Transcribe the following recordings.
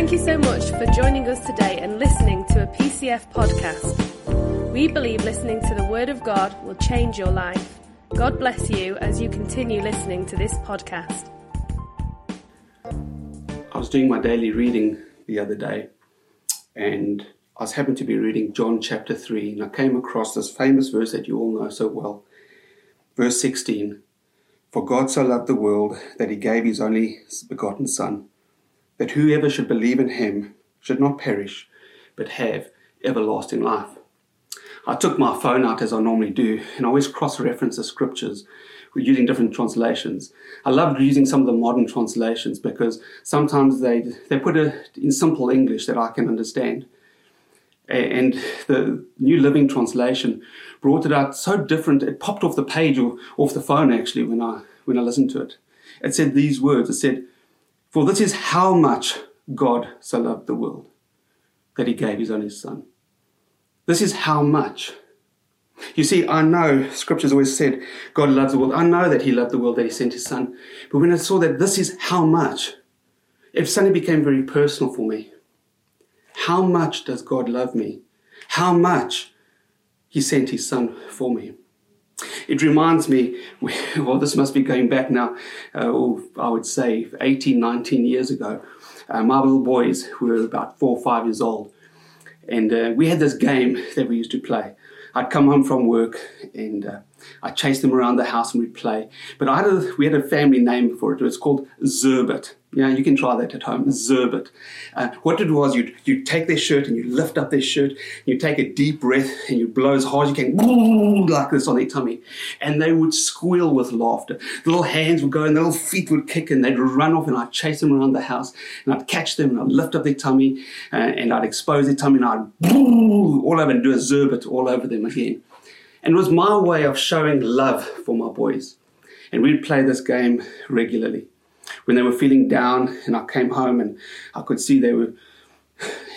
Thank you so much for joining us today and listening to a PCF podcast. We believe listening to the Word of God will change your life. God bless you as you continue listening to this podcast. I was doing my daily reading the other day, and I happened to be reading John chapter 3, and I came across this famous verse that you all know so well. Verse 16, "For God so loved the world that he gave his only begotten Son, that whoever should believe in him should not perish, but have everlasting life." I took my phone out, as I normally do, and I always cross-reference the scriptures using different translations. I love using some of the modern translations because sometimes they put it in simple English that I can understand. And the New Living Translation brought it out so different, it popped off the page or off the phone, actually, when I listened to it. It said these words, it said, "For this is how much God so loved the world, that he gave his only Son." This is how much. You see, I know Scripture's always said God loves the world. I know that he loved the world, that he sent his Son. But when I saw that this is how much, it suddenly became very personal for me. How much does God love me? How much he sent his Son for me? It reminds me, well, this must be going back now, I would say 18, 19 years ago. My little boys were about 4 or 5 years old. And we had this game that we used to play. I'd come home from work and I'd chase them around the house and we'd play. But we had a family name for it. It was called Zerbit. Yeah, you can try that at home, Zerbit. What it was, you'd take their shirt and you'd lift up their shirt, you'd take a deep breath and you'd blow as hard as you can, like this on their tummy. And they would squeal with laughter. The little hands would go and the little feet would kick and they'd run off and I'd chase them around the house and I'd catch them and I'd lift up their tummy and I'd expose their tummy and I'd all over and do a Zerbit all over them again. And it was my way of showing love for my boys. And we'd play this game regularly. When they were feeling down and I came home and I could see they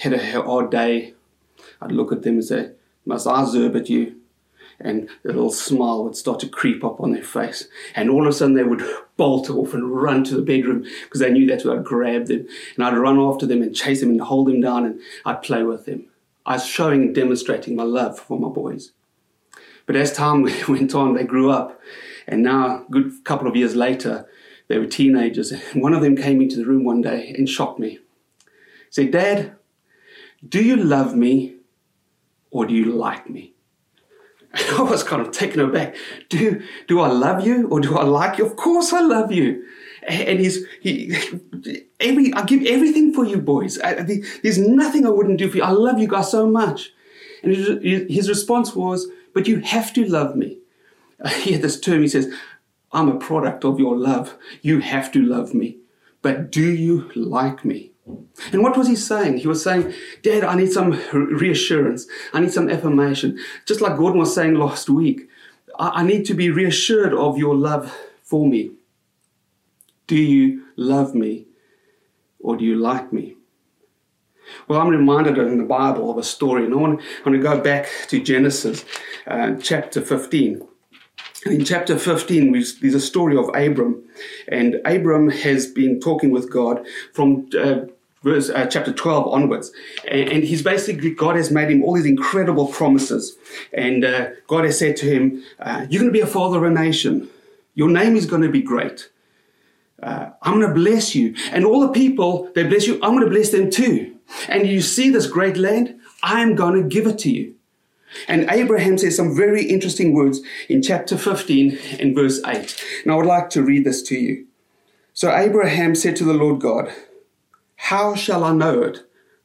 had a hard day, I'd look at them and say, "Must I Zerbit you?" And a little smile would start to creep up on their face. And all of a sudden they would bolt off and run to the bedroom because they knew that's where I'd grab them. And I'd run after them and chase them and hold them down and I'd play with them. I was showing and demonstrating my love for my boys. But as time went on, they grew up. And now, a good couple of years later, they were teenagers, and one of them came into the room one day and shocked me. He said, "Dad, do you love me or do you like me?" And I was kind of taken aback. Do I love you or do I like you? Of course I love you. And I give everything for you boys. There's nothing I wouldn't do for you. I love you guys so much. And his response was, "But you have to love me." He had this term, he says, "I'm a product of your love. You have to love me. But do you like me?" And what was he saying? He was saying, "Dad, I need some reassurance. I need some affirmation." Just like Gordon was saying last week, I need to be reassured of your love for me. Do you love me or do you like me? Well, I'm reminded in the Bible of a story. And I want to go back to Genesis chapter 15. And in chapter 15, there's a story of Abram. And Abram has been talking with God from chapter 12 onwards. And he's basically, God has made him all these incredible promises. And God has said to him, "You're going to be a father of a nation. Your name is going to be great. I'm going to bless you. And all the people that bless you, I'm going to bless them too. And you see this great land? I'm going to give it to you." And Abraham says some very interesting words in chapter 15 and verse 8. And I would like to read this to you. "So Abraham said to the Lord God, 'How shall I know it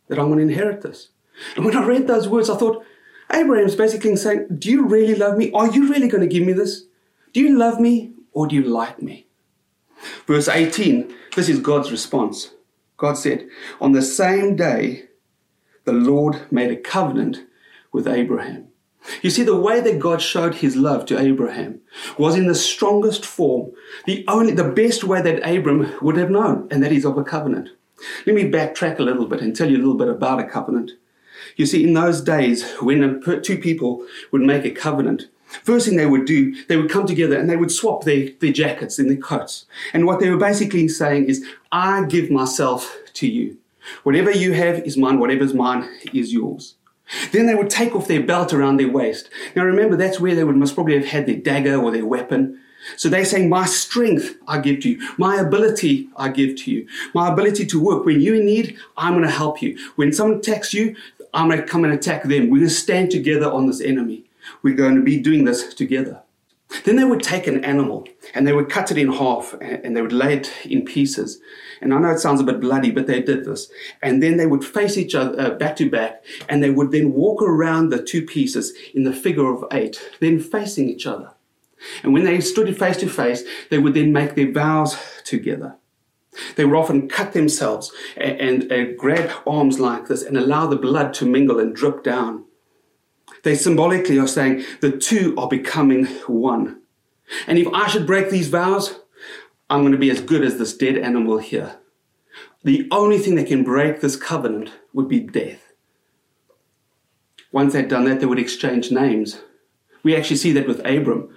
that I'm going to inherit this?'" And when I read those words, I thought, Abraham's basically saying, do you really love me? Are you really going to give me this? Do you love me or do you like me? Verse 18, this is God's response. God said, "On the same day, the Lord made a covenant with Abraham." You see, the way that God showed his love to Abraham was in the strongest form, the best way that Abram would have known, and that is of a covenant. Let me backtrack a little bit and tell you a little bit about a covenant. You see, in those days, when two people would make a covenant, first thing they would do, they would come together and they would swap their jackets and their coats. And what they were basically saying is, "I give myself to you. Whatever you have is mine, whatever's mine is yours. Then they would take off their belt around their waist. Now remember, that's where they would most probably have had their dagger or their weapon. So they say, my strength I give to you. My ability I give to you. My ability to work. When you're in need, I'm going to help you. When someone attacks you, I'm going to come and attack them. We're going to stand together on this enemy. We're going to be doing this together. Then they would take an animal and they would cut it in half and they would lay it in pieces. And I know it sounds a bit bloody, but they did this. And then they would face each other back to back, and they would then walk around the two pieces in the figure of 8, then facing each other. And when they stood face to face, they would then make their vows together. They would often cut themselves and grab arms like this and allow the blood to mingle and drip down. They symbolically are saying the two are becoming one. And if I should break these vows, I'm going to be as good as this dead animal here. The only thing that can break this covenant would be death. Once they'd done that, they would exchange names. We actually see that with Abram.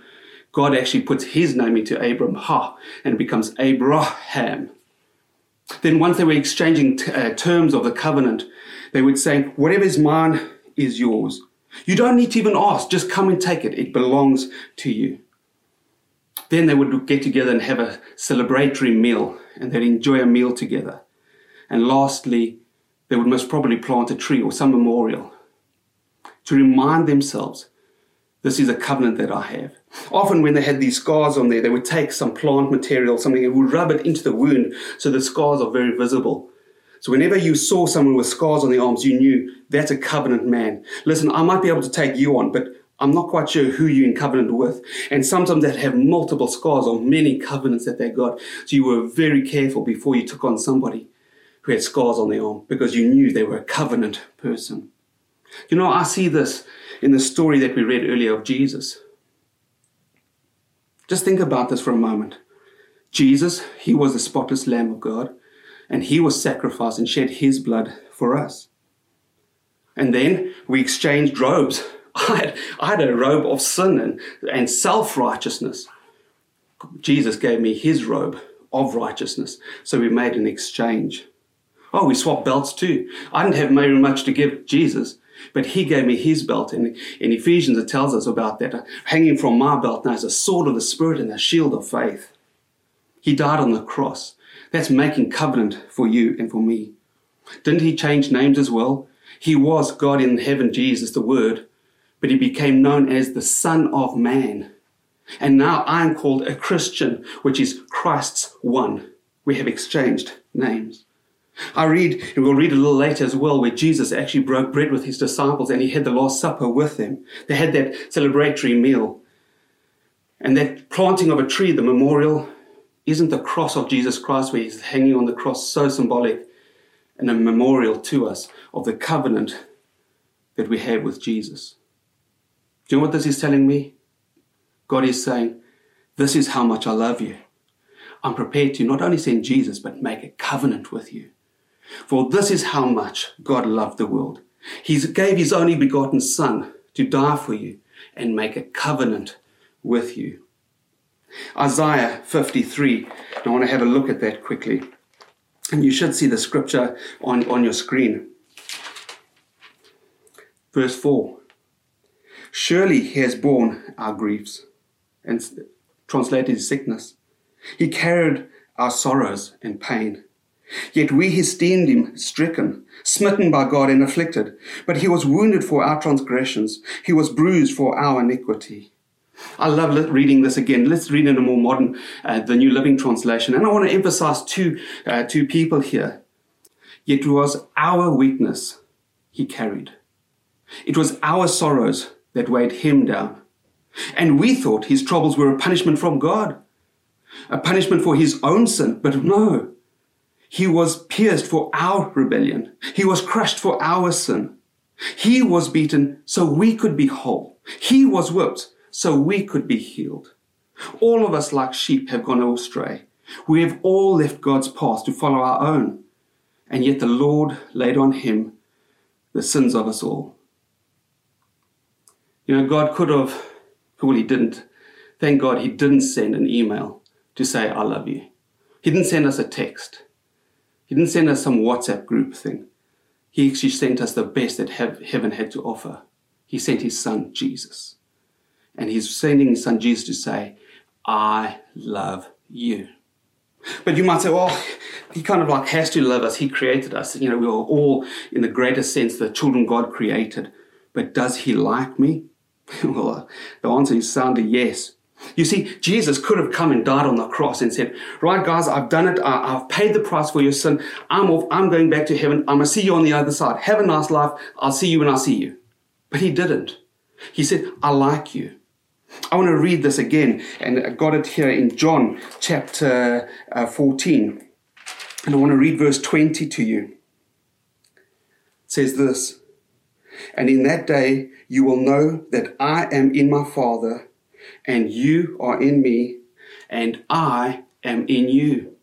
God actually puts his name into Abram, and it becomes Abraham. Then once they were exchanging terms of the covenant, they would say, whatever is mine is yours. You don't need to even ask. Just come and take it. It belongs to you. Then they would get together and have a celebratory meal, and they'd enjoy a meal together. And lastly, they would most probably plant a tree or some memorial to remind themselves, this is a covenant that I have. Often when they had these scars on there, they would take some plant material, something, and would rub it into the wound so the scars are very visible. So whenever you saw someone with scars on their arms, you knew that's a covenant man. Listen, I might be able to take you on, but I'm not quite sure who you're in covenant with. And sometimes they have multiple scars or many covenants that they got. So you were very careful before you took on somebody who had scars on their arm, because you knew they were a covenant person. You know, I see this in the story that we read earlier of Jesus. Just think about this for a moment. Jesus, he was the spotless Lamb of God. And he was sacrificed and shed his blood for us. And then we exchanged robes. I had a robe of sin and self-righteousness. Jesus gave me his robe of righteousness. So we made an exchange. Oh, we swapped belts too. I didn't have very much to give Jesus, but he gave me his belt. And in Ephesians, it tells us about that. Hanging from my belt now is a sword of the Spirit and a shield of faith. He died on the cross. That's making covenant for you and for me. Didn't he change names as well? He was God in heaven, Jesus, the Word, but he became known as the Son of Man. And now I am called a Christian, which is Christ's one. We have exchanged names. I read, and we'll read a little later as well, where Jesus actually broke bread with his disciples and he had the Last Supper with them. They had that celebratory meal. And that planting of a tree, the memorial, isn't the cross of Jesus Christ, where he's hanging on the cross, so symbolic and a memorial to us of the covenant that we have with Jesus? Do you know what this is telling me? God is saying, this is how much I love you. I'm prepared to not only send Jesus, but make a covenant with you. For this is how much God loved the world. He gave his only begotten Son to die for you and make a covenant with you. Isaiah 53, I want to have a look at that quickly. And you should see the scripture on your screen. Verse 4. Surely he has borne our griefs, and translated his sickness. He carried our sorrows and pain. Yet we esteemed him stricken, smitten by God and afflicted. But he was wounded for our transgressions. He was bruised for our iniquity. I love reading this again. Let's read it in a more modern, the New Living Translation. And I want to emphasize two people here. Yet it was our weakness he carried. It was our sorrows that weighed him down. And we thought his troubles were a punishment from God, a punishment for his own sin. But no, he was pierced for our rebellion. He was crushed for our sin. He was beaten so we could be whole. He was whipped so we could be healed. All of us, like sheep, have gone astray. We have all left God's path to follow our own. And yet the Lord laid on him the sins of us all. You know, God could have, well, he didn't. Thank God he didn't send an email to say, I love you. He didn't send us a text. He didn't send us some WhatsApp group thing. He actually sent us the best that heaven had to offer. He sent his son, Jesus. And he's sending his son, Jesus, to say, I love you. But you might say, well, he kind of like has to love us. He created us. You know, we are all, in the greatest sense, the children God created. But does he like me? Well, the answer is sounding yes. You see, Jesus could have come and died on the cross and said, right, guys, I've done it. I've paid the price for your sin. I'm off. I'm going back to heaven. I'm going to see you on the other side. Have a nice life. I'll see you when I see you. But he didn't. He said, I like you. I want to read this again, and I got it here in John chapter 14. And I want to read verse 20 to you. It says this, and in that day you will know that I am in my Father, and you are in me, and I am in you.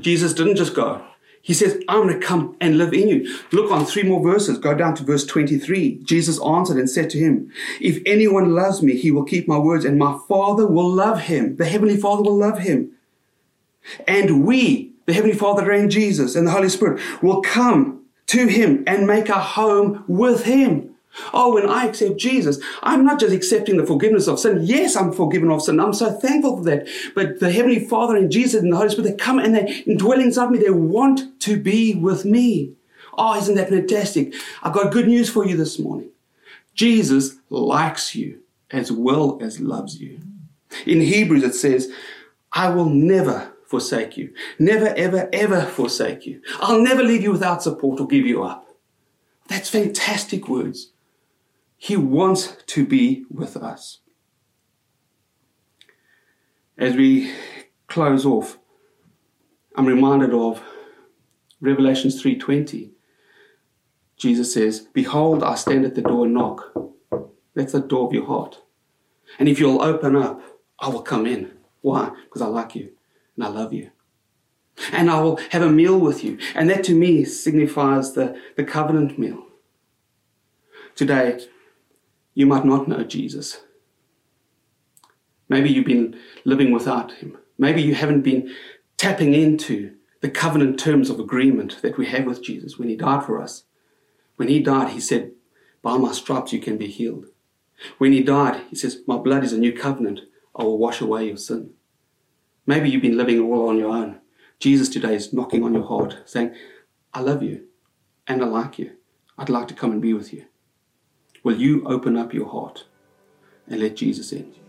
Jesus didn't just go. He says, I'm going to come and live in you. Look on three more verses. Go down to verse 23. Jesus answered and said to him, if anyone loves me, he will keep my words, and my Father will love him. The Heavenly Father will love him. And we, the Heavenly Father and Jesus and the Holy Spirit, will come to him and make a home with him. Oh, when I accept Jesus, I'm not just accepting the forgiveness of sin. Yes, I'm forgiven of sin. I'm so thankful for that. But the Heavenly Father and Jesus and the Holy Spirit, they come and they dwell inside me. They want to be with me. Oh, isn't that fantastic? I've got good news for you this morning. Jesus likes you as well as loves you. In Hebrews, it says, I will never forsake you. Never, ever, ever forsake you. I'll never leave you without support or give you up. That's fantastic words. He wants to be with us. As we close off, I'm reminded of Revelation 3:20. Jesus says, behold, I stand at the door and knock. That's the door of your heart. And if you'll open up, I will come in. Why? Because I like you and I love you. And I will have a meal with you. And that to me signifies the covenant meal. Today, you might not know Jesus. Maybe you've been living without him. Maybe you haven't been tapping into the covenant terms of agreement that we have with Jesus when he died for us. When he died, he said, by my stripes you can be healed. When he died, he says, my blood is a new covenant. I will wash away your sin. Maybe you've been living all on your own. Jesus today is knocking on your heart, saying, I love you and I like you. I'd like to come and be with you. Will you open up your heart and let Jesus in?